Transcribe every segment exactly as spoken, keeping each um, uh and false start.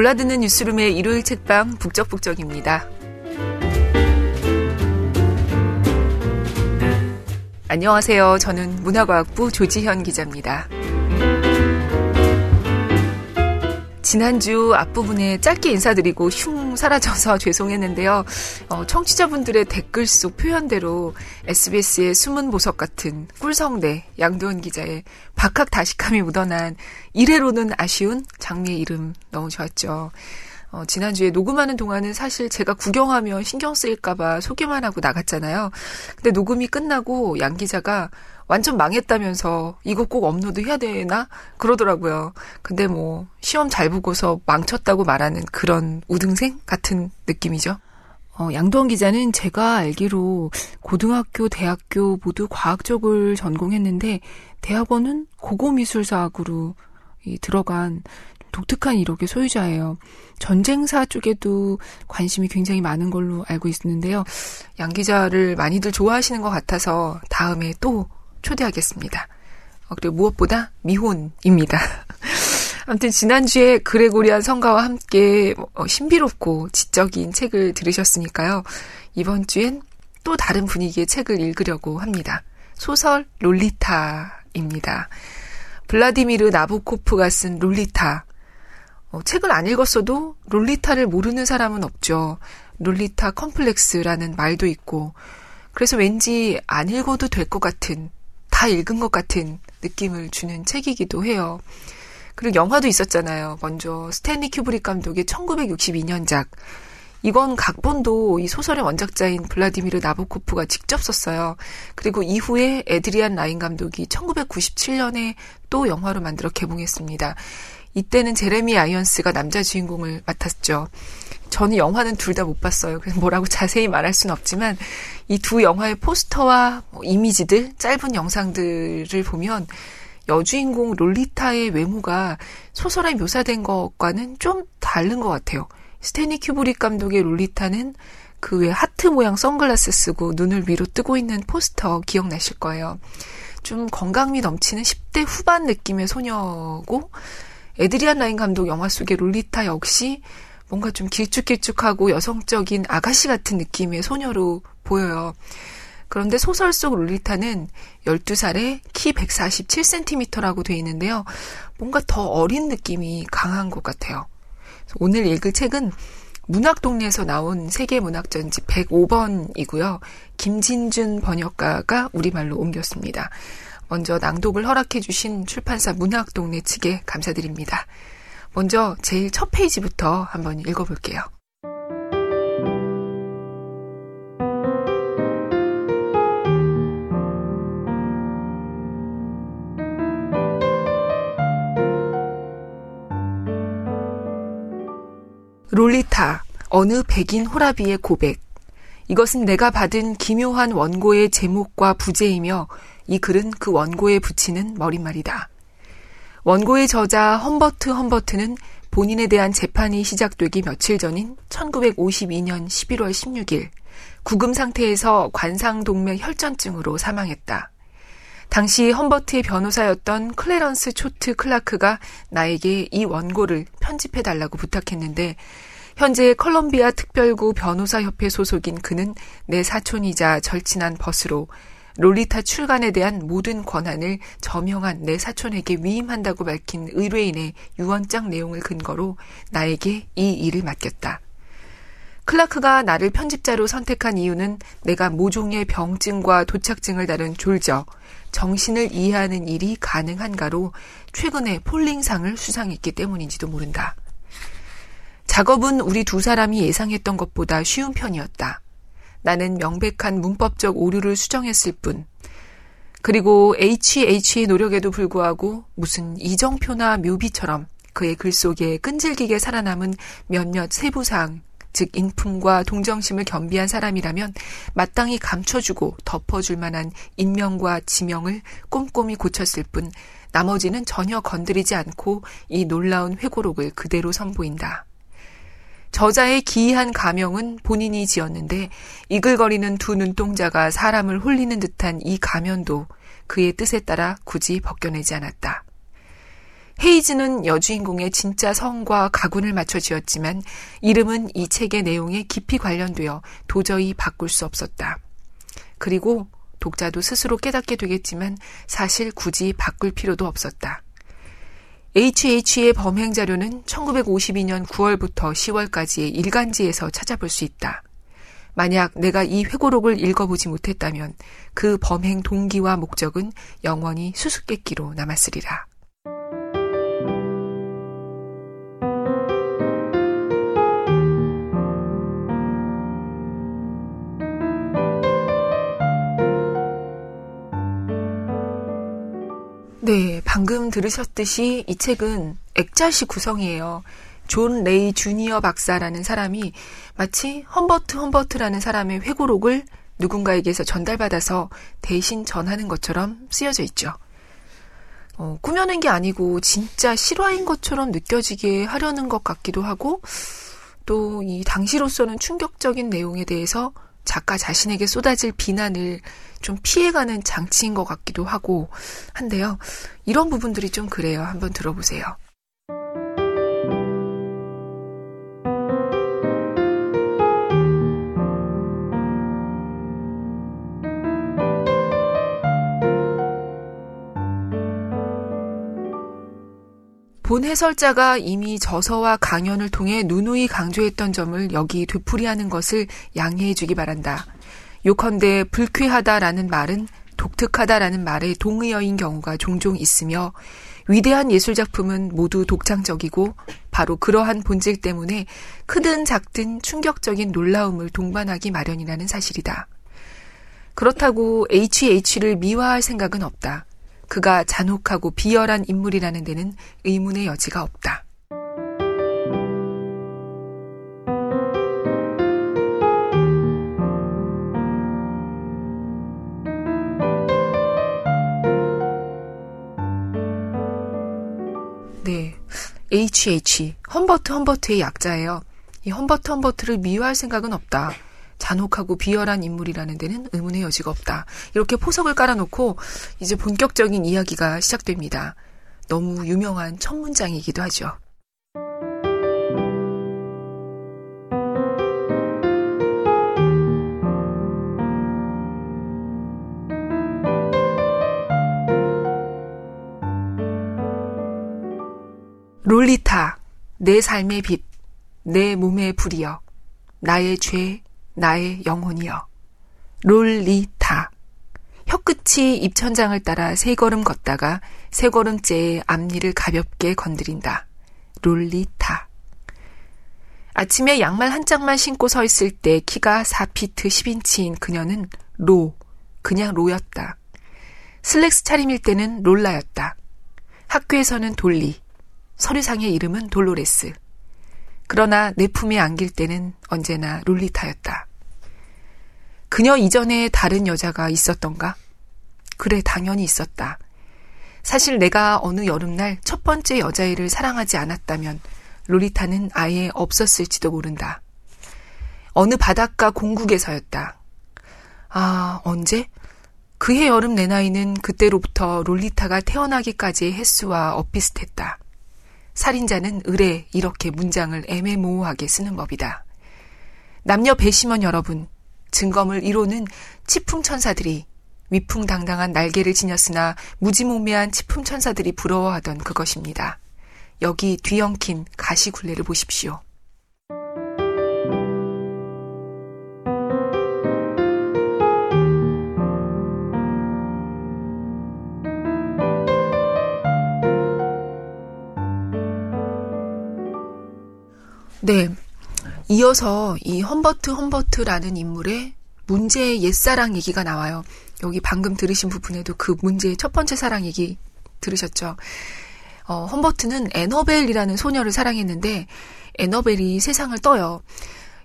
골라듣는 뉴스룸의 일요일 책방 북적북적입니다. 안녕하세요. 저는 문화과학부 조지현 기자입니다. 지난주 앞부분에 짧게 인사드리고 슝 사라져서 죄송했는데요. 어, 청취자분들의 댓글 속 표현대로 에스비에스의 숨은 보석 같은 꿀성대 양도현 기자의 박학다식함이 묻어난 이래로는 아쉬운 장미의 이름 너무 좋았죠. 어, 지난주에 녹음하는 동안은 사실 제가 구경하면 신경 쓰일까봐 소개만 하고 나갔잖아요. 근데 녹음이 끝나고 양 기자가 완전 망했다면서 이거 꼭 업로드 해야 되나? 그러더라고요. 근데 뭐 시험 잘 보고서 망쳤다고 말하는 그런 우등생 같은 느낌이죠. 어, 양도원 기자는 제가 알기로 고등학교, 대학교 모두 과학 쪽을 전공했는데 대학원은 고고미술사학으로 이 들어간 독특한 이력의 소유자예요. 전쟁사 쪽에도 관심이 굉장히 많은 걸로 알고 있는데요. 양 기자를 많이들 좋아하시는 것 같아서 다음에 또 초대하겠습니다. 그리고 무엇보다 미혼입니다. 아무튼 지난주에 그레고리안 성가와 함께 신비롭고 지적인 책을 들으셨으니까요. 이번 주엔 또 다른 분위기의 책을 읽으려고 합니다. 소설 롤리타입니다. 블라디미르 나보코프가 쓴 롤리타. 어, 책을 안 읽었어도 롤리타를 모르는 사람은 없죠. 롤리타 컴플렉스라는 말도 있고, 그래서 왠지 안 읽어도 될 것 같은, 다 읽은 것 같은 느낌을 주는 책이기도 해요. 그리고 영화도 있었잖아요. 먼저 스탠리 큐브릭 감독의 천구백육십이 년작. 이건 각본도 이 소설의 원작자인 블라디미르 나보코프가 직접 썼어요. 그리고 이후에 에드리안 라인 감독이 천구백구십칠 년에 또 영화로 만들어 개봉했습니다. 이때는 제레미 아이언스가 남자 주인공을 맡았죠. 저는 영화는 둘 다 못 봤어요. 그래서 뭐라고 자세히 말할 순 없지만 이 두 영화의 포스터와 뭐 이미지들, 짧은 영상들을 보면 여주인공 롤리타의 외모가 소설에 묘사된 것과는 좀 다른 것 같아요. 스탠리 큐브릭 감독의 롤리타는 그 외 하트 모양 선글라스 쓰고 눈을 위로 뜨고 있는 포스터 기억나실 거예요. 좀 건강미 넘치는 십 대 후반 느낌의 소녀고, 에드리안 라인 감독 영화 속의 롤리타 역시 뭔가 좀 길쭉길쭉하고 여성적인 아가씨 같은 느낌의 소녀로 보여요. 그런데 소설 속 롤리타는 열두 살에 키 백사십칠 센티미터라고 돼 있는데요. 뭔가 더 어린 느낌이 강한 것 같아요. 오늘 읽을 책은 문학동네에서 나온 세계문학전집 백오 번이고요. 김진준 번역가가 우리말로 옮겼습니다. 먼저 낭독을 허락해 주신 출판사 문학동네 측에 감사드립니다. 먼저 제일 첫 페이지부터 한번 읽어볼게요. 롤리타, 어느 백인 호라비의 고백. 이것은 내가 받은 기묘한 원고의 제목과 부제이며 이 글은 그 원고에 붙이는 머릿말이다. 원고의 저자 험버트 험버트는 본인에 대한 재판이 시작되기 며칠 전인 천구백오십이 년 십일월 십육일 구금 상태에서 관상동맥 혈전증으로 사망했다. 당시 험버트의 변호사였던 클래런스 초트 클라크가 나에게 이 원고를 편집해달라고 부탁했는데 현재 컬럼비아 특별구 변호사협회 소속인 그는 내 사촌이자 절친한 벗으로 롤리타 출간에 대한 모든 권한을 저명한 내 사촌에게 위임한다고 밝힌 의뢰인의 유언장 내용을 근거로 나에게 이 일을 맡겼다. 클라크가 나를 편집자로 선택한 이유는 내가 모종의 병증과 도착증을 다룬 졸저, 정신을 이해하는 일이 가능한가로 최근에 폴링상을 수상했기 때문인지도 모른다. 작업은 우리 두 사람이 예상했던 것보다 쉬운 편이었다. 나는 명백한 문법적 오류를 수정했을 뿐. 그리고 에이치에이치의 노력에도 불구하고 무슨 이정표나 묘비처럼 그의 글 속에 끈질기게 살아남은 몇몇 세부사항, 즉 인품과 동정심을 겸비한 사람이라면 마땅히 감춰주고 덮어줄 만한 인명과 지명을 꼼꼼히 고쳤을 뿐 나머지는 전혀 건드리지 않고 이 놀라운 회고록을 그대로 선보인다. 저자의 기이한 가명은 본인이 지었는데 이글거리는 두 눈동자가 사람을 홀리는 듯한 이 가면도 그의 뜻에 따라 굳이 벗겨내지 않았다. 헤이즈는 여주인공의 진짜 성과 가군을 맞춰 지었지만 이름은 이 책의 내용에 깊이 관련되어 도저히 바꿀 수 없었다. 그리고 독자도 스스로 깨닫게 되겠지만 사실 굳이 바꿀 필요도 없었다. 에이치에이치의 범행 자료는 천구백오십이 년 구월부터 시월까지의 일간지에서 찾아볼 수 있다. 만약 내가 이 회고록을 읽어보지 못했다면 그 범행 동기와 목적은 영원히 수수께끼로 남았으리라. 네, 방금 들으셨듯이 이 책은 액자식 구성이에요. 존 레이 주니어 박사라는 사람이 마치 험버트 험버트라는 사람의 회고록을 누군가에게서 전달받아서 대신 전하는 것처럼 쓰여져 있죠. 어, 꾸며낸 게 아니고 진짜 실화인 것처럼 느껴지게 하려는 것 같기도 하고, 또 이 당시로서는 충격적인 내용에 대해서 작가 자신에게 쏟아질 비난을 좀 피해가는 장치인 것 같기도 하고 한데요. 이런 부분들이 좀 그래요. 한번 들어보세요. 본 해설자가 이미 저서와 강연을 통해 누누이 강조했던 점을 여기 되풀이하는 것을 양해해 주기 바란다. 요컨대 불쾌하다라는 말은 독특하다라는 말의 동의어인 경우가 종종 있으며, 위대한 예술작품은 모두 독창적이고 바로 그러한 본질 때문에 크든 작든 충격적인 놀라움을 동반하기 마련이라는 사실이다. 그렇다고 에이치에이치를 미화할 생각은 없다. 그가 잔혹하고 비열한 인물이라는 데는 의문의 여지가 없다. 네, 에이치에이치, 험버트 험버트의 약자예요. 이 험버트 험버트를 미워할 생각은 없다. 잔혹하고 비열한 인물이라는 데는 의문의 여지가 없다. 이렇게 포석을 깔아놓고 이제 본격적인 이야기가 시작됩니다. 너무 유명한 첫 문장이기도 하죠. 롤리타, 내 삶의 빛, 내 몸의 불이여, 나의 죄, 나의 영혼이여. 롤리타. 혀끝이 입천장을 따라 세 걸음 걷다가 세 걸음째에 앞니를 가볍게 건드린다. 롤리타. 아침에 양말 한 짝만 신고 서 있을 때 키가 사 피트 십 인치인 그녀는 로, 그냥 로였다. 슬랙스 차림일 때는 롤라였다. 학교에서는 돌리, 서류상의 이름은 돌로레스. 그러나 내 품에 안길 때는 언제나 롤리타였다. 그녀 이전에 다른 여자가 있었던가? 그래, 당연히 있었다. 사실 내가 어느 여름날 첫 번째 여자애를 사랑하지 않았다면 롤리타는 아예 없었을지도 모른다. 어느 바닷가 공국에서였다. 아, 언제? 그해 여름 내 나이는 그때로부터 롤리타가 태어나기까지의 횟수와 엇비슷했다. 살인자는 의례 이렇게 문장을 애매모호하게 쓰는 법이다. 남녀 배심원 여러분, 증검을 이루는 치풍천사들이 위풍당당한 날개를 지녔으나 무지몽매한 치풍천사들이 부러워하던 그것입니다. 여기 뒤엉킨 가시굴레를 보십시오. 네, 이어서 이 험버트 험버트라는 인물의 문제의 옛사랑 얘기가 나와요. 여기 방금 들으신 부분에도 그 문제의 첫 번째 사랑 얘기 들으셨죠? 어, 험버트는 애너벨이라는 소녀를 사랑했는데 애너벨이 세상을 떠요.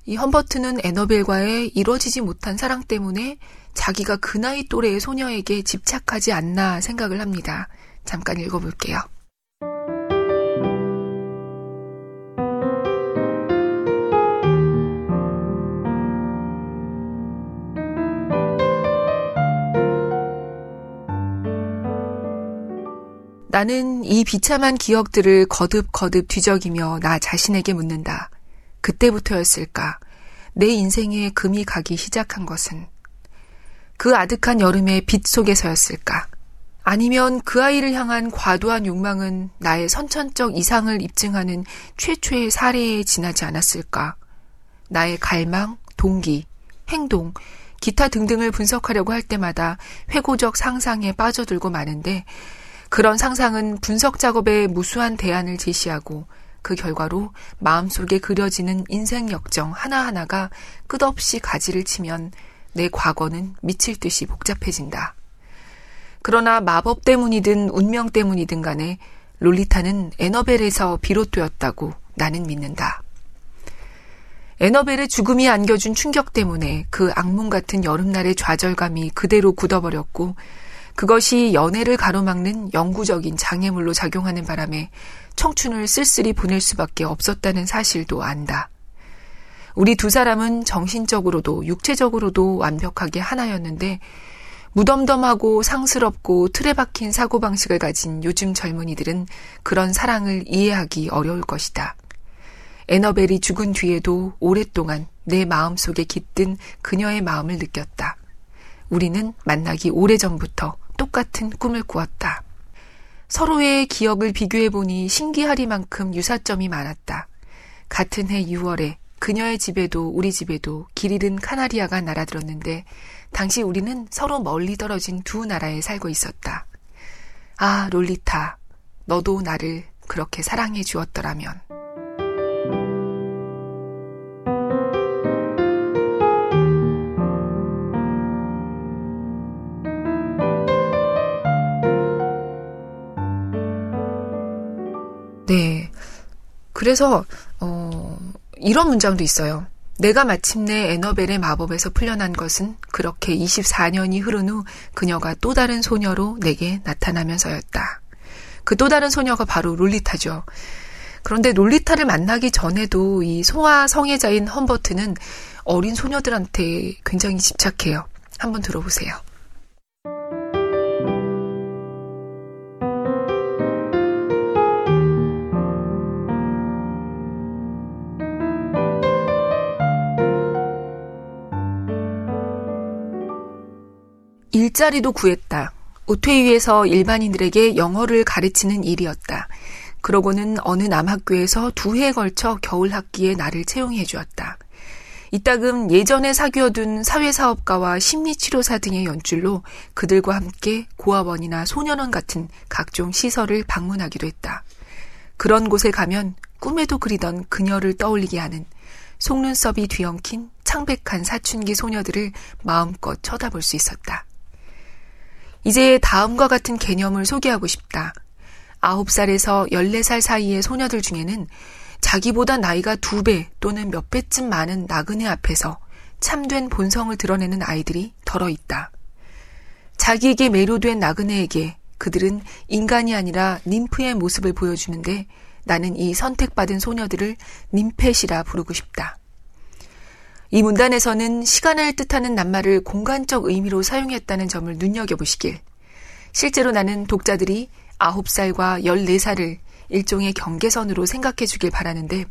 이 험버트는 애너벨과의 이뤄지지 못한 사랑 때문에 자기가 그 나이 또래의 소녀에게 집착하지 않나 생각을 합니다. 잠깐 읽어볼게요. 나는 이 비참한 기억들을 거듭거듭 뒤적이며 나 자신에게 묻는다. 그때부터였을까? 내 인생에 금이 가기 시작한 것은 그 아득한 여름의 빛 속에서였을까? 아니면 그 아이를 향한 과도한 욕망은 나의 선천적 이상을 입증하는 최초의 사례에 지나지 않았을까? 나의 갈망, 동기, 행동, 기타 등등을 분석하려고 할 때마다 회고적 상상에 빠져들고 마는데 그런 상상은 분석 작업에 무수한 대안을 제시하고 그 결과로 마음속에 그려지는 인생 역정 하나하나가 끝없이 가지를 치면 내 과거는 미칠 듯이 복잡해진다. 그러나 마법 때문이든 운명 때문이든 간에 롤리타는 에너벨에서 비롯되었다고 나는 믿는다. 에너벨의 죽음이 안겨준 충격 때문에 그 악몽 같은 여름날의 좌절감이 그대로 굳어버렸고 그것이 연애를 가로막는 영구적인 장애물로 작용하는 바람에 청춘을 쓸쓸히 보낼 수밖에 없었다는 사실도 안다. 우리 두 사람은 정신적으로도 육체적으로도 완벽하게 하나였는데 무덤덤하고 상스럽고 틀에 박힌 사고방식을 가진 요즘 젊은이들은 그런 사랑을 이해하기 어려울 것이다. 에너벨이 죽은 뒤에도 오랫동안 내 마음속에 깃든 그녀의 마음을 느꼈다. 우리는 만나기 오래전부터 똑같은 꿈을 꾸었다. 서로의 기억을 비교해보니 신기하리만큼 유사점이 많았다. 같은 해 유월에 그녀의 집에도 우리 집에도 길 잃은 카나리아가 날아들었는데 당시 우리는 서로 멀리 떨어진 두 나라에 살고 있었다. 아, 롤리타, 너도 나를 그렇게 사랑해 주었더라면. 네, 그래서 어, 이런 문장도 있어요. 내가 마침내 에너벨의 마법에서 풀려난 것은 그렇게 이십사 년이 흐른 후 그녀가 또 다른 소녀로 내게 나타나면서였다. 그 또 다른 소녀가 바로 롤리타죠. 그런데 롤리타를 만나기 전에도 이 소아 성애자인 험버트는 어린 소녀들한테 굉장히 집착해요. 한번 들어보세요. 일자리도 구했다. 오퇴위에서 일반인들에게 영어를 가르치는 일이었다. 그러고는 어느 남학교에서 두 해에 걸쳐 겨울 학기에 나를 채용해 주었다. 이따금 예전에 사귀어둔 사회사업가와 심리치료사 등의 연줄로 그들과 함께 고아원이나 소년원 같은 각종 시설을 방문하기도 했다. 그런 곳에 가면 꿈에도 그리던 그녀를 떠올리게 하는 속눈썹이 뒤엉킨 창백한 사춘기 소녀들을 마음껏 쳐다볼 수 있었다. 이제 다음과 같은 개념을 소개하고 싶다. 아홉 살에서 열네 살 사이의 소녀들 중에는 자기보다 나이가 두 배 또는 몇 배쯤 많은 나그네 앞에서 참된 본성을 드러내는 아이들이 덜어 있다. 자기에게 매료된 나그네에게 그들은 인간이 아니라 ним프의 모습을 보여주는데 나는 이 선택받은 소녀들을 님펫이라 부르고 싶다. 이 문단에서는 시간을 뜻하는 낱말을 공간적 의미로 사용했다는 점을 눈여겨보시길. 실제로 나는 독자들이 아홉 살과 열네 살을 일종의 경계선으로 생각해주길 바라는데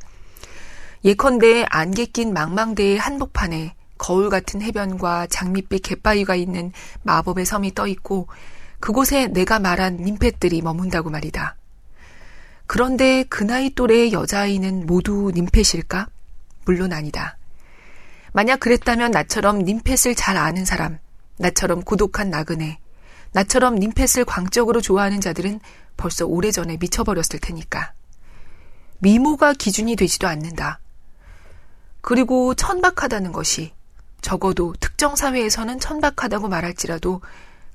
예컨대 안개 낀 망망대의 한복판에 거울 같은 해변과 장밋빛 갯바위가 있는 마법의 섬이 떠있고 그곳에 내가 말한 님펫들이 머문다고 말이다. 그런데 그 나이 또래의 여자아이는 모두 님펫일까? 물론 아니다. 만약 그랬다면 나처럼 님펫을 잘 아는 사람, 나처럼 고독한 나그네, 나처럼 님펫을 광적으로 좋아하는 자들은 벌써 오래전에 미쳐버렸을 테니까. 미모가 기준이 되지도 않는다. 그리고 천박하다는 것이 적어도 특정 사회에서는 천박하다고 말할지라도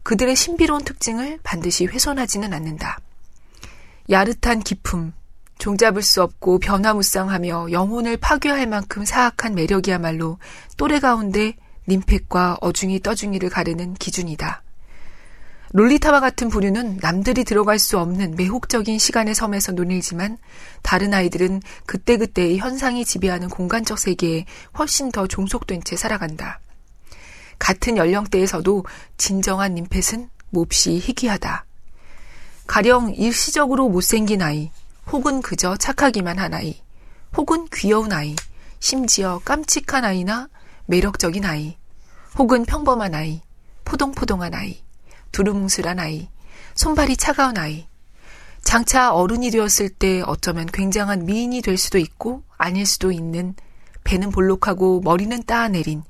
그들의 신비로운 특징을 반드시 훼손하지는 않는다. 야릇한 기품, 종잡을 수 없고 변화무쌍하며 영혼을 파괴할 만큼 사악한 매력이야말로 또래 가운데 님펫과 어중이 떠중이를 가르는 기준이다. 롤리타와 같은 부류는 남들이 들어갈 수 없는 매혹적인 시간의 섬에서 논일지만 다른 아이들은 그때그때의 현상이 지배하는 공간적 세계에 훨씬 더 종속된 채 살아간다. 같은 연령대에서도 진정한 님펫은 몹시 희귀하다. 가령 일시적으로 못생긴 아이, 혹은 그저 착하기만 한 아이, 혹은 귀여운 아이, 심지어 깜찍한 아이나 매력적인 아이, 혹은 평범한 아이, 포동포동한 아이, 두루뭉술한 아이, 손발이 차가운 아이. 장차 어른이 되었을 때 어쩌면 굉장한 미인이 될 수도 있고 아닐 수도 있는, 배는 볼록하고 머리는 따아내린,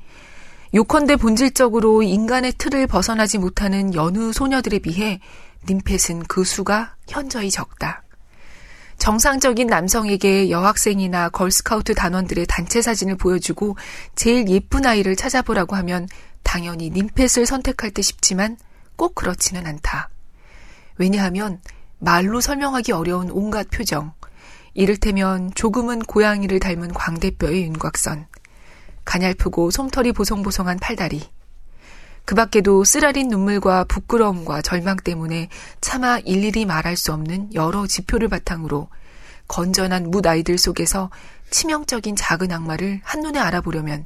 요컨대 본질적으로 인간의 틀을 벗어나지 못하는 여느 소녀들에 비해 님펫은 그 수가 현저히 적다. 정상적인 남성에게 여학생이나 걸스카우트 단원들의 단체 사진을 보여주고 제일 예쁜 아이를 찾아보라고 하면 당연히 님펫을 선택할 듯 싶지만 꼭 그렇지는 않다. 왜냐하면 말로 설명하기 어려운 온갖 표정, 이를테면 조금은 고양이를 닮은 광대뼈의 윤곽선, 가냘프고 솜털이 보송보송한 팔다리, 그 밖에도 쓰라린 눈물과 부끄러움과 절망 때문에 차마 일일이 말할 수 없는 여러 지표를 바탕으로 건전한 무나이들 속에서 치명적인 작은 악마를 한눈에 알아보려면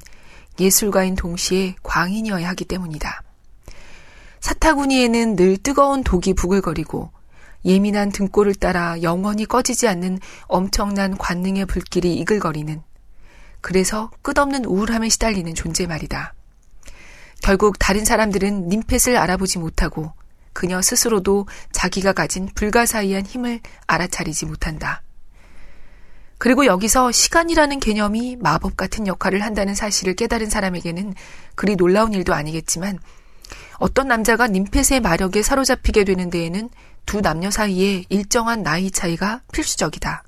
예술가인 동시에 광인이어야 하기 때문이다. 사타구니에는 늘 뜨거운 독이 부글거리고 예민한 등골을 따라 영원히 꺼지지 않는 엄청난 관능의 불길이 이글거리는, 그래서 끝없는 우울함에 시달리는 존재 말이다. 결국 다른 사람들은 님펫을 알아보지 못하고 그녀 스스로도 자기가 가진 불가사의한 힘을 알아차리지 못한다. 그리고 여기서 시간이라는 개념이 마법 같은 역할을 한다는 사실을 깨달은 사람에게는 그리 놀라운 일도 아니겠지만, 어떤 남자가 님펫의 마력에 사로잡히게 되는 데에는 두 남녀 사이에 일정한 나이 차이가 필수적이다.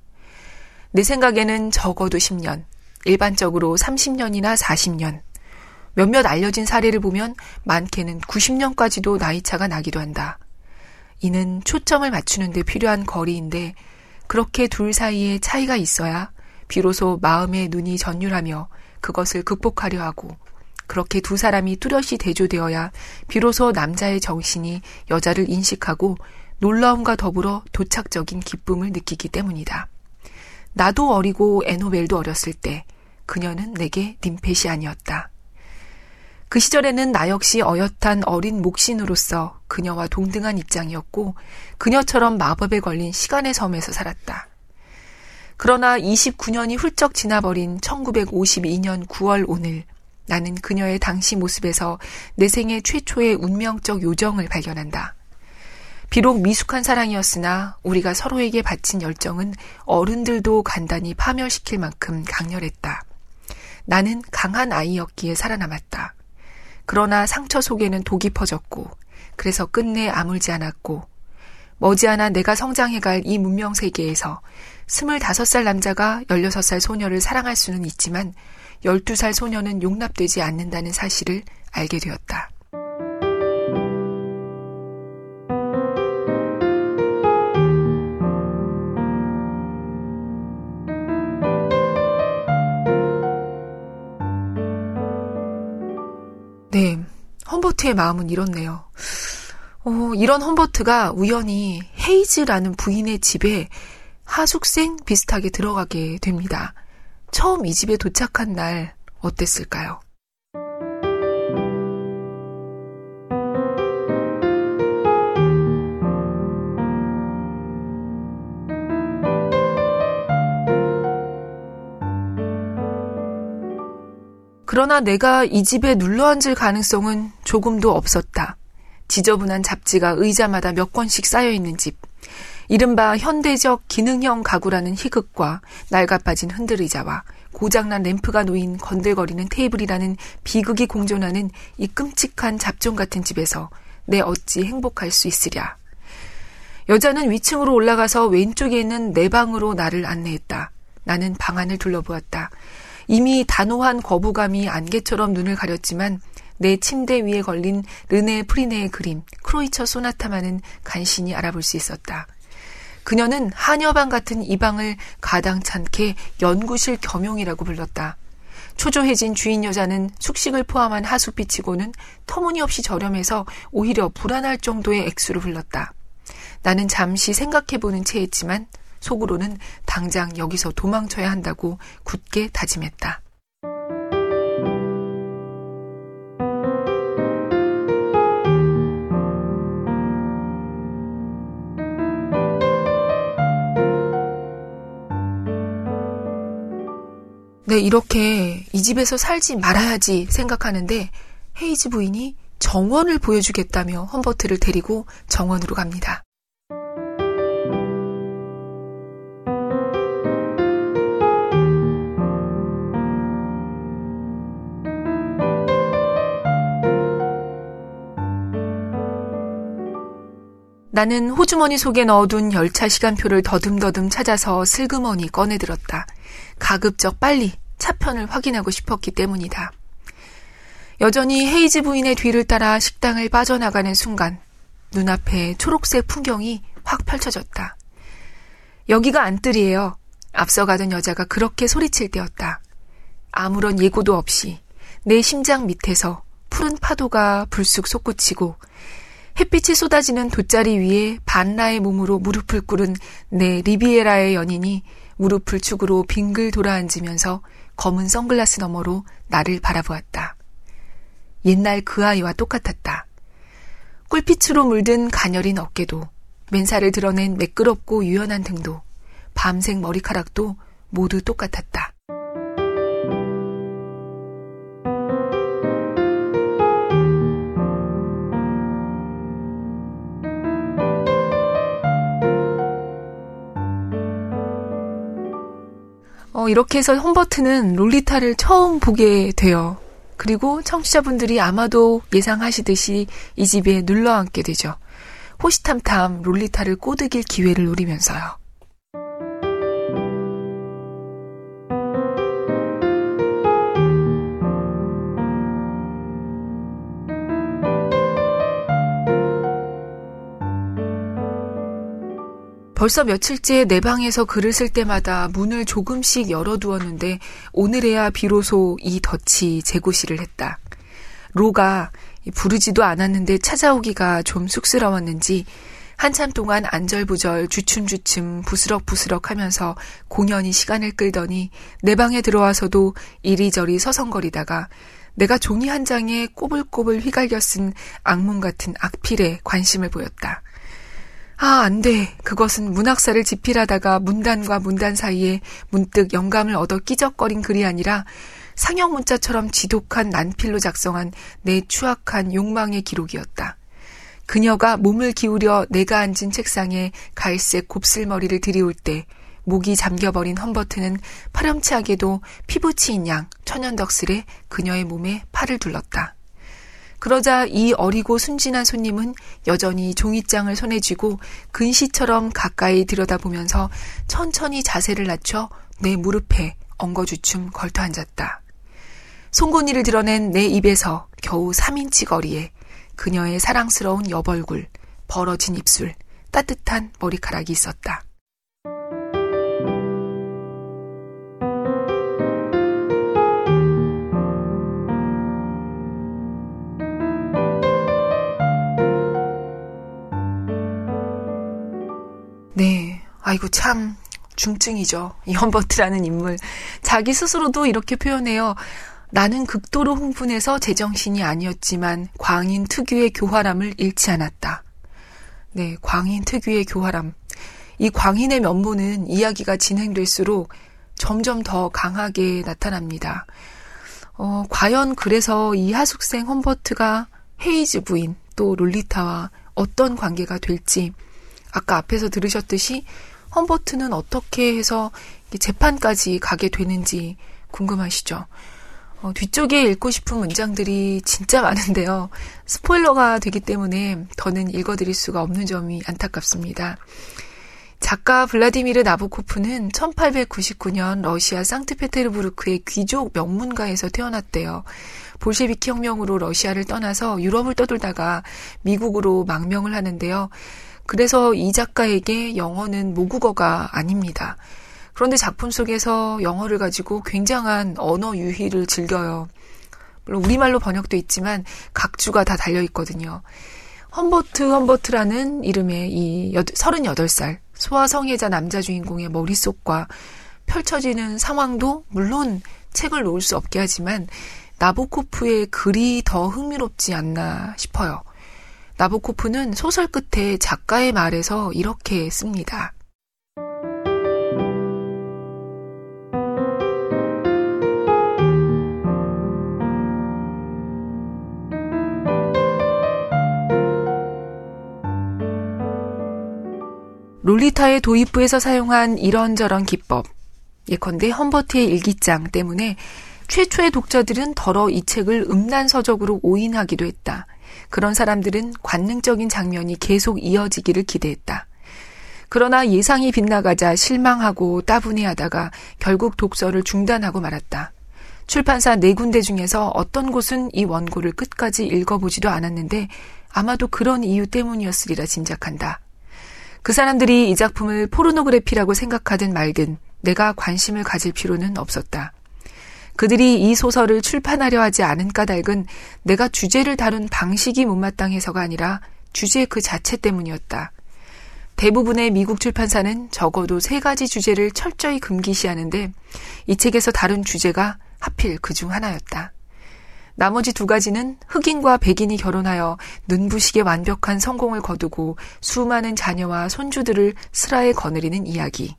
내 생각에는 적어도 십 년, 일반적으로 삼십 년이나 사십 년, 몇몇 알려진 사례를 보면 많게는 구십 년까지도 나이차가 나기도 한다. 이는 초점을 맞추는 데 필요한 거리인데, 그렇게 둘 사이에 차이가 있어야 비로소 마음의 눈이 전율하며 그것을 극복하려 하고, 그렇게 두 사람이 뚜렷이 대조되어야 비로소 남자의 정신이 여자를 인식하고 놀라움과 더불어 도착적인 기쁨을 느끼기 때문이다. 나도 어리고 에노벨도 어렸을 때 그녀는 내게 님펫이 아니었다. 그 시절에는 나 역시 어엿한 어린 목신으로서 그녀와 동등한 입장이었고 그녀처럼 마법에 걸린 시간의 섬에서 살았다. 그러나 이십구 년이 훌쩍 지나버린 천구백오십이 년 구월 오늘, 나는 그녀의 당시 모습에서 내 생애 최초의 운명적 요정을 발견한다. 비록 미숙한 사랑이었으나 우리가 서로에게 바친 열정은 어른들도 간단히 파멸시킬 만큼 강렬했다. 나는 강한 아이였기에 살아남았다. 그러나 상처 속에는 독이 퍼졌고, 그래서 끝내 아물지 않았고, 머지않아 내가 성장해갈 이 문명 세계에서 스물다섯 살 남자가 열여섯 살 소녀를 사랑할 수는 있지만 열두 살 소녀는 용납되지 않는다는 사실을 알게 되었다. 네, 험버트의 마음은 이렇네요. 어, 이런 험버트가 우연히 헤이즈라는 부인의 집에 하숙생 비슷하게 들어가게 됩니다. 처음 이 집에 도착한 날 어땠을까요? 그러나 내가 이 집에 눌러앉을 가능성은 조금도 없었다. 지저분한 잡지가 의자마다 몇 권씩 쌓여있는 집, 이른바 현대적 기능형 가구라는 희극과 낡아빠진 흔들의자와 고장난 램프가 놓인 건들거리는 테이블이라는 비극이 공존하는 이 끔찍한 잡종 같은 집에서 내 어찌 행복할 수 있으랴. 여자는 위층으로 올라가서 왼쪽에 있는 내 방으로 나를 안내했다. 나는 방 안을 둘러보았다. 이미 단호한 거부감이 안개처럼 눈을 가렸지만 내 침대 위에 걸린 르네 프리네의 그림 크로이처 소나타만은 간신히 알아볼 수 있었다. 그녀는 한여방 같은 이 방을 가당찮게 연구실 겸용이라고 불렀다. 초조해진 주인 여자는 숙식을 포함한 하숙비치고는 터무니없이 저렴해서 오히려 불안할 정도의 액수를 불렀다. 나는 잠시 생각해보는 체했지만 속으로는 당장 여기서 도망쳐야 한다고 굳게 다짐했다. 내 이렇게 이 집에서 살지 말아야지 생각하는데 헤이즈 부인이 정원을 보여주겠다며 험버트를 데리고 정원으로 갑니다. 나는 호주머니 속에 넣어둔 열차 시간표를 더듬더듬 찾아서 슬그머니 꺼내들었다. 가급적 빨리 차편을 확인하고 싶었기 때문이다. 여전히 헤이즈 부인의 뒤를 따라 식당을 빠져나가는 순간 눈앞에 초록색 풍경이 확 펼쳐졌다. 여기가 안뜰이에요. 앞서가던 여자가 그렇게 소리칠 때였다. 아무런 예고도 없이 내 심장 밑에서 푸른 파도가 불쑥 솟구치고 햇빛이 쏟아지는 돗자리 위에 반라의 몸으로 무릎을 꿇은 내 리비에라의 연인이 무릎을 축으로 빙글 돌아앉으면서 검은 선글라스 너머로 나를 바라보았다. 옛날 그 아이와 똑같았다. 꿀빛으로 물든 가녀린 어깨도 맨살을 드러낸 매끄럽고 유연한 등도 밤색 머리카락도 모두 똑같았다. 어, 이렇게 해서 험버트는 롤리타를 처음 보게 돼요. 그리고 청취자분들이 아마도 예상하시듯이 이 집에 눌러앉게 되죠. 호시탐탐 롤리타를 꼬드길 기회를 노리면서요. 벌써 며칠째 내 방에서 글을 쓸 때마다 문을 조금씩 열어두었는데 오늘에야 비로소 이 덫이 재고시를 했다. 로가 부르지도 않았는데 찾아오기가 좀 쑥스러웠는지 한참 동안 안절부절 주춤주춤 부스럭부스럭 하면서 공연히 시간을 끌더니 내 방에 들어와서도 이리저리 서성거리다가 내가 종이 한 장에 꼬불꼬불 휘갈겨 쓴 악몽 같은 악필에 관심을 보였다. 아, 안 돼. 그것은 문학사를 집필하다가 문단과 문단 사이에 문득 영감을 얻어 끼적거린 글이 아니라 상형문자처럼 지독한 난필로 작성한 내 추악한 욕망의 기록이었다. 그녀가 몸을 기울여 내가 앉은 책상에 갈색 곱슬머리를 들이올 때 목이 잠겨버린 험버트는 파렴치하게도 피부치인 양 천연덕슬에 그녀의 몸에 팔을 둘렀다. 그러자 이 어리고 순진한 손님은 여전히 종이장을 손에 쥐고 근시처럼 가까이 들여다보면서 천천히 자세를 낮춰 내 무릎에 엉거주춤 걸터앉았다. 송곳니를 드러낸 내 입에서 겨우 삼 인치 거리에 그녀의 사랑스러운 여벌굴, 벌어진 입술, 따뜻한 머리카락이 있었다. 네, 아이고 참 중증이죠. 이 험버트라는 인물. 자기 스스로도 이렇게 표현해요. 나는 극도로 흥분해서 제정신이 아니었지만 광인 특유의 교활함을 잃지 않았다. 네, 광인 특유의 교활함. 이 광인의 면모는 이야기가 진행될수록 점점 더 강하게 나타납니다. 어, 과연 그래서 이 하숙생 험버트가 헤이즈 부인 또 롤리타와 어떤 관계가 될지 아까 앞에서 들으셨듯이 험버트는 어떻게 해서 재판까지 가게 되는지 궁금하시죠? 어, 뒤쪽에 읽고 싶은 문장들이 진짜 많은데요. 스포일러가 되기 때문에 더는 읽어드릴 수가 없는 점이 안타깝습니다. 작가 블라디미르 나보코프는 천팔백구십구 년 러시아 상트페테르부르크의 귀족 명문가에서 태어났대요. 볼셰비키 혁명으로 러시아를 떠나서 유럽을 떠돌다가 미국으로 망명을 하는데요. 그래서 이 작가에게 영어는 모국어가 아닙니다. 그런데 작품 속에서 영어를 가지고 굉장한 언어 유희를 즐겨요. 물론 우리말로 번역도 있지만 각주가 다 달려있거든요. 험버트 험버트라는 이름의 이 서른여덟 살 소아성애자 남자 주인공의 머릿속과 펼쳐지는 상황도 물론 책을 놓을 수 없게 하지만 나보코프의 글이 더 흥미롭지 않나 싶어요. 나보코프는 소설 끝에 작가의 말에서 이렇게 씁니다. 롤리타의 도입부에서 사용한 이런저런 기법, 예컨대 험버트의 일기장 때문에 최초의 독자들은 더러 이 책을 음란서적으로 오인하기도 했다. 그런 사람들은 관능적인 장면이 계속 이어지기를 기대했다. 그러나 예상이 빗나가자 실망하고 따분해하다가 결국 독서를 중단하고 말았다. 출판사 네 군데 중에서 어떤 곳은 이 원고를 끝까지 읽어보지도 않았는데 아마도 그런 이유 때문이었으리라 짐작한다. 그 사람들이 이 작품을 포르노그래피라고 생각하든 말든 내가 관심을 가질 필요는 없었다. 그들이 이 소설을 출판하려 하지 않은 까닭은 내가 주제를 다룬 방식이 못마땅해서가 아니라 주제 그 자체 때문이었다. 대부분의 미국 출판사는 적어도 세 가지 주제를 철저히 금기시하는데 이 책에서 다룬 주제가 하필 그중 하나였다. 나머지 두 가지는 흑인과 백인이 결혼하여 눈부시게 완벽한 성공을 거두고 수많은 자녀와 손주들을 슬하에 거느리는 이야기.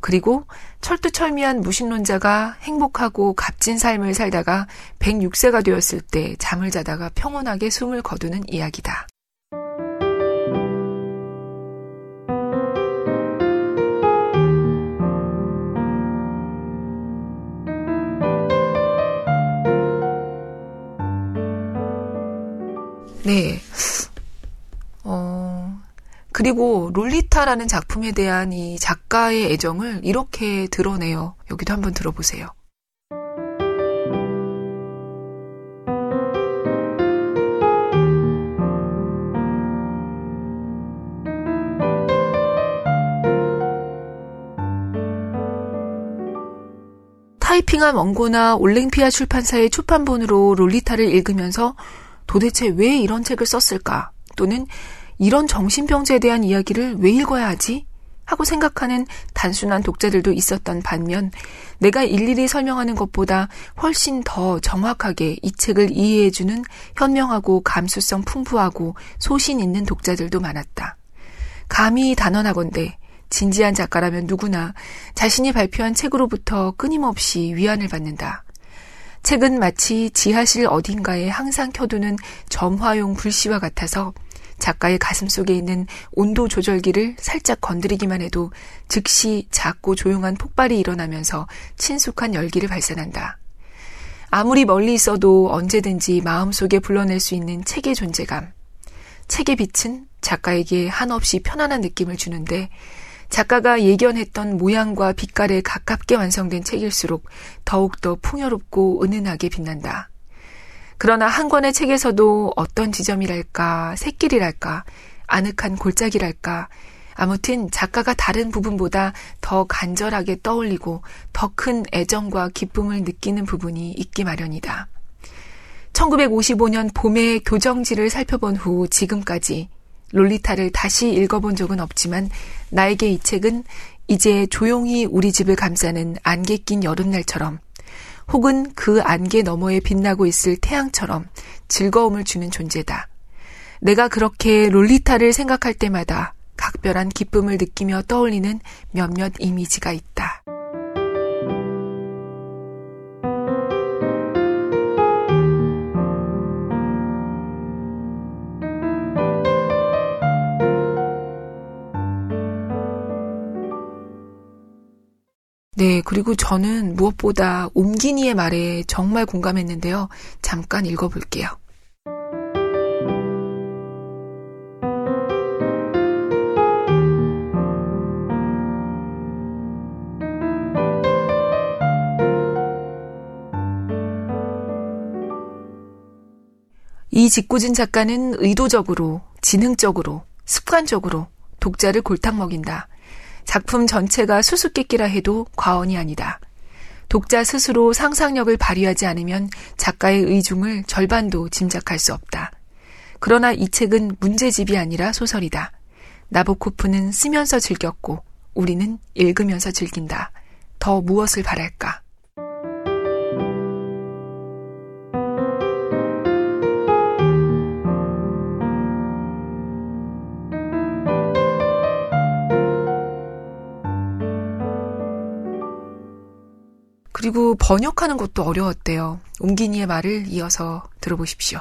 그리고 철두철미한 무신론자가 행복하고 값진 삶을 살다가 백육 세가 되었을 때 잠을 자다가 평온하게 숨을 거두는 이야기다. 네. 어, 그리고 롤리타라는 작품에 대한 이 작가의 애정을 이렇게 드러내요. 여기도 한번 들어보세요. 타이핑한 원고나 올림피아 출판사의 초판본으로 롤리타를 읽으면서 도대체 왜 이런 책을 썼을까? 또는 이런 정신병자에 대한 이야기를 왜 읽어야 하지? 하고 생각하는 단순한 독자들도 있었던 반면 내가 일일이 설명하는 것보다 훨씬 더 정확하게 이 책을 이해해주는 현명하고 감수성 풍부하고 소신 있는 독자들도 많았다. 감히 단언하건대 진지한 작가라면 누구나 자신이 발표한 책으로부터 끊임없이 위안을 받는다. 책은 마치 지하실 어딘가에 항상 켜두는 점화용 불씨와 같아서 작가의 가슴 속에 있는 온도 조절기를 살짝 건드리기만 해도 즉시 작고 조용한 폭발이 일어나면서 친숙한 열기를 발산한다. 아무리 멀리 있어도 언제든지 마음속에 불러낼 수 있는 책의 존재감. 책의 빛은 작가에게 한없이 편안한 느낌을 주는데 작가가 예견했던 모양과 빛깔에 가깝게 완성된 책일수록 더욱더 풍요롭고 은은하게 빛난다. 그러나 한 권의 책에서도 어떤 지점이랄까, 새길이랄까, 아늑한 골짜기랄까, 아무튼 작가가 다른 부분보다 더 간절하게 떠올리고 더 큰 애정과 기쁨을 느끼는 부분이 있기 마련이다. 천구백오십오 년 봄에 교정지를 살펴본 후 지금까지 롤리타를 다시 읽어본 적은 없지만 나에게 이 책은 이제 조용히 우리 집을 감싸는 안개 낀 여름날처럼 혹은 그 안개 너머에 빛나고 있을 태양처럼 즐거움을 주는 존재다. 내가 그렇게 롤리타를 생각할 때마다 각별한 기쁨을 느끼며 떠올리는 몇몇 이미지가 있다. 네, 그리고 저는 무엇보다 옴기니의 말에 정말 공감했는데요. 잠깐 읽어볼게요. 이 짓궂은 작가는 의도적으로, 지능적으로, 습관적으로 독자를 골탕 먹인다. 작품 전체가 수수께끼라 해도 과언이 아니다. 독자 스스로 상상력을 발휘하지 않으면 작가의 의중을 절반도 짐작할 수 없다. 그러나 이 책은 문제집이 아니라 소설이다. 나보코프는 쓰면서 즐겼고 우리는 읽으면서 즐긴다. 더 무엇을 바랄까? 그리고 번역하는 것도 어려웠대요. 옴기니의 말을 이어서 들어보십시오.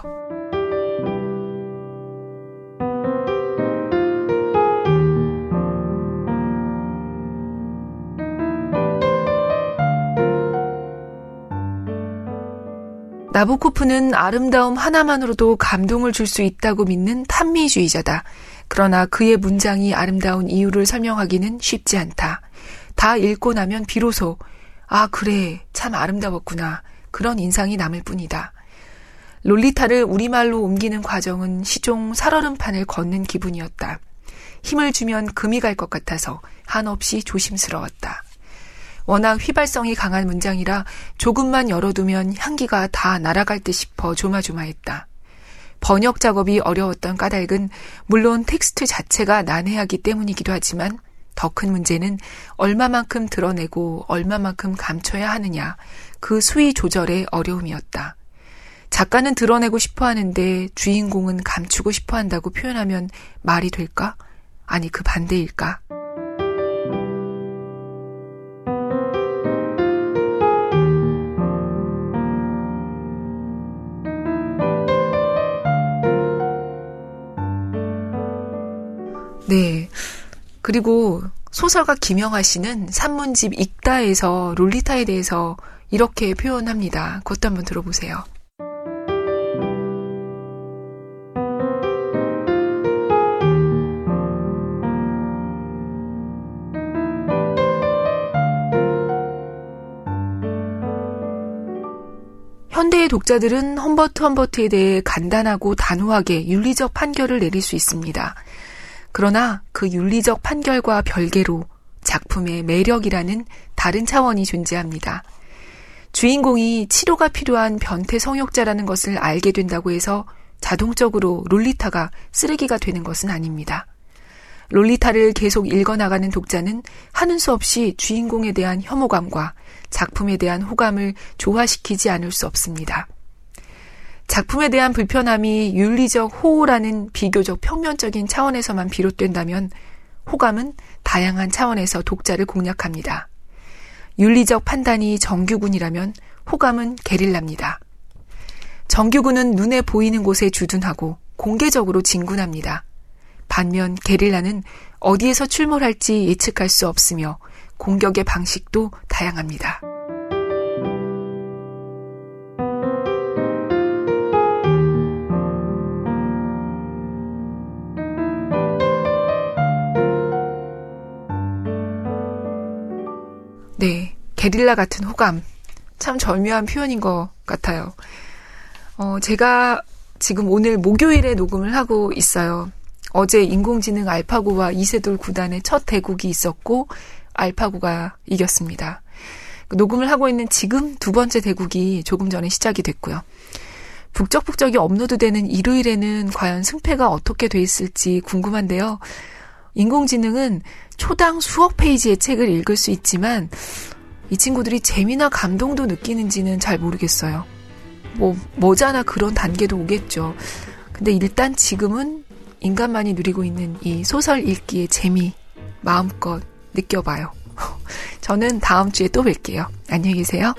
나보코프는 아름다움 하나만으로도 감동을 줄 수 있다고 믿는 탐미주의자다. 그러나 그의 문장이 아름다운 이유를 설명하기는 쉽지 않다. 다 읽고 나면 비로소 아 그래 참 아름다웠구나 그런 인상이 남을 뿐이다. 롤리타를 우리말로 옮기는 과정은 시종 살얼음판을 걷는 기분이었다. 힘을 주면 금이 갈 것 같아서 한없이 조심스러웠다. 워낙 휘발성이 강한 문장이라 조금만 열어두면 향기가 다 날아갈 듯 싶어 조마조마했다. 번역 작업이 어려웠던 까닭은 물론 텍스트 자체가 난해하기 때문이기도 하지만 더 큰 문제는 얼마만큼 드러내고 얼마만큼 감춰야 하느냐, 그 수위 조절의 어려움이었다. 작가는 드러내고 싶어 하는데 주인공은 감추고 싶어 한다고 표현하면 말이 될까? 아니, 그 반대일까? 네. 그리고 소설가 김영하 씨는 산문집 읽다에서 롤리타에 대해서 이렇게 표현합니다. 그것도 한번 들어보세요. 현대의 독자들은 험버트 험버트에 대해 간단하고 단호하게 윤리적 판결을 내릴 수 있습니다. 그러나 그 윤리적 판결과 별개로 작품의 매력이라는 다른 차원이 존재합니다. 주인공이 치료가 필요한 변태 성욕자라는 것을 알게 된다고 해서 자동적으로 롤리타가 쓰레기가 되는 것은 아닙니다. 롤리타를 계속 읽어나가는 독자는 하는 수 없이 주인공에 대한 혐오감과 작품에 대한 호감을 조화시키지 않을 수 없습니다. 작품에 대한 불편함이 윤리적 호호라는 비교적 평면적인 차원에서만 비롯된다면 호감은 다양한 차원에서 독자를 공략합니다. 윤리적 판단이 정규군이라면 호감은 게릴라입니다. 정규군은 눈에 보이는 곳에 주둔하고 공개적으로 진군합니다. 반면 게릴라는 어디에서 출몰할지 예측할 수 없으며 공격의 방식도 다양합니다. 네, 게릴라 같은 호감. 참 절묘한 표현인 것 같아요. 어, 제가 지금 오늘 목요일에 녹음을 하고 있어요. 어제 인공지능 알파고와 이세돌 구단의 첫 대국이 있었고 알파고가 이겼습니다. 녹음을 하고 있는 지금 두 번째 대국이 조금 전에 시작이 됐고요. 북적북적이 업로드되는 일요일에는 과연 승패가 어떻게 돼 있을지 궁금한데요. 인공지능은 초당 수억 페이지의 책을 읽을 수 있지만 이 친구들이 재미나 감동도 느끼는지는 잘 모르겠어요. 뭐, 뭐잖아 그런 단계도 오겠죠. 근데 일단 지금은 인간만이 누리고 있는 이 소설 읽기의 재미 마음껏 느껴봐요. 저는 다음 주에 또 뵐게요. 안녕히 계세요.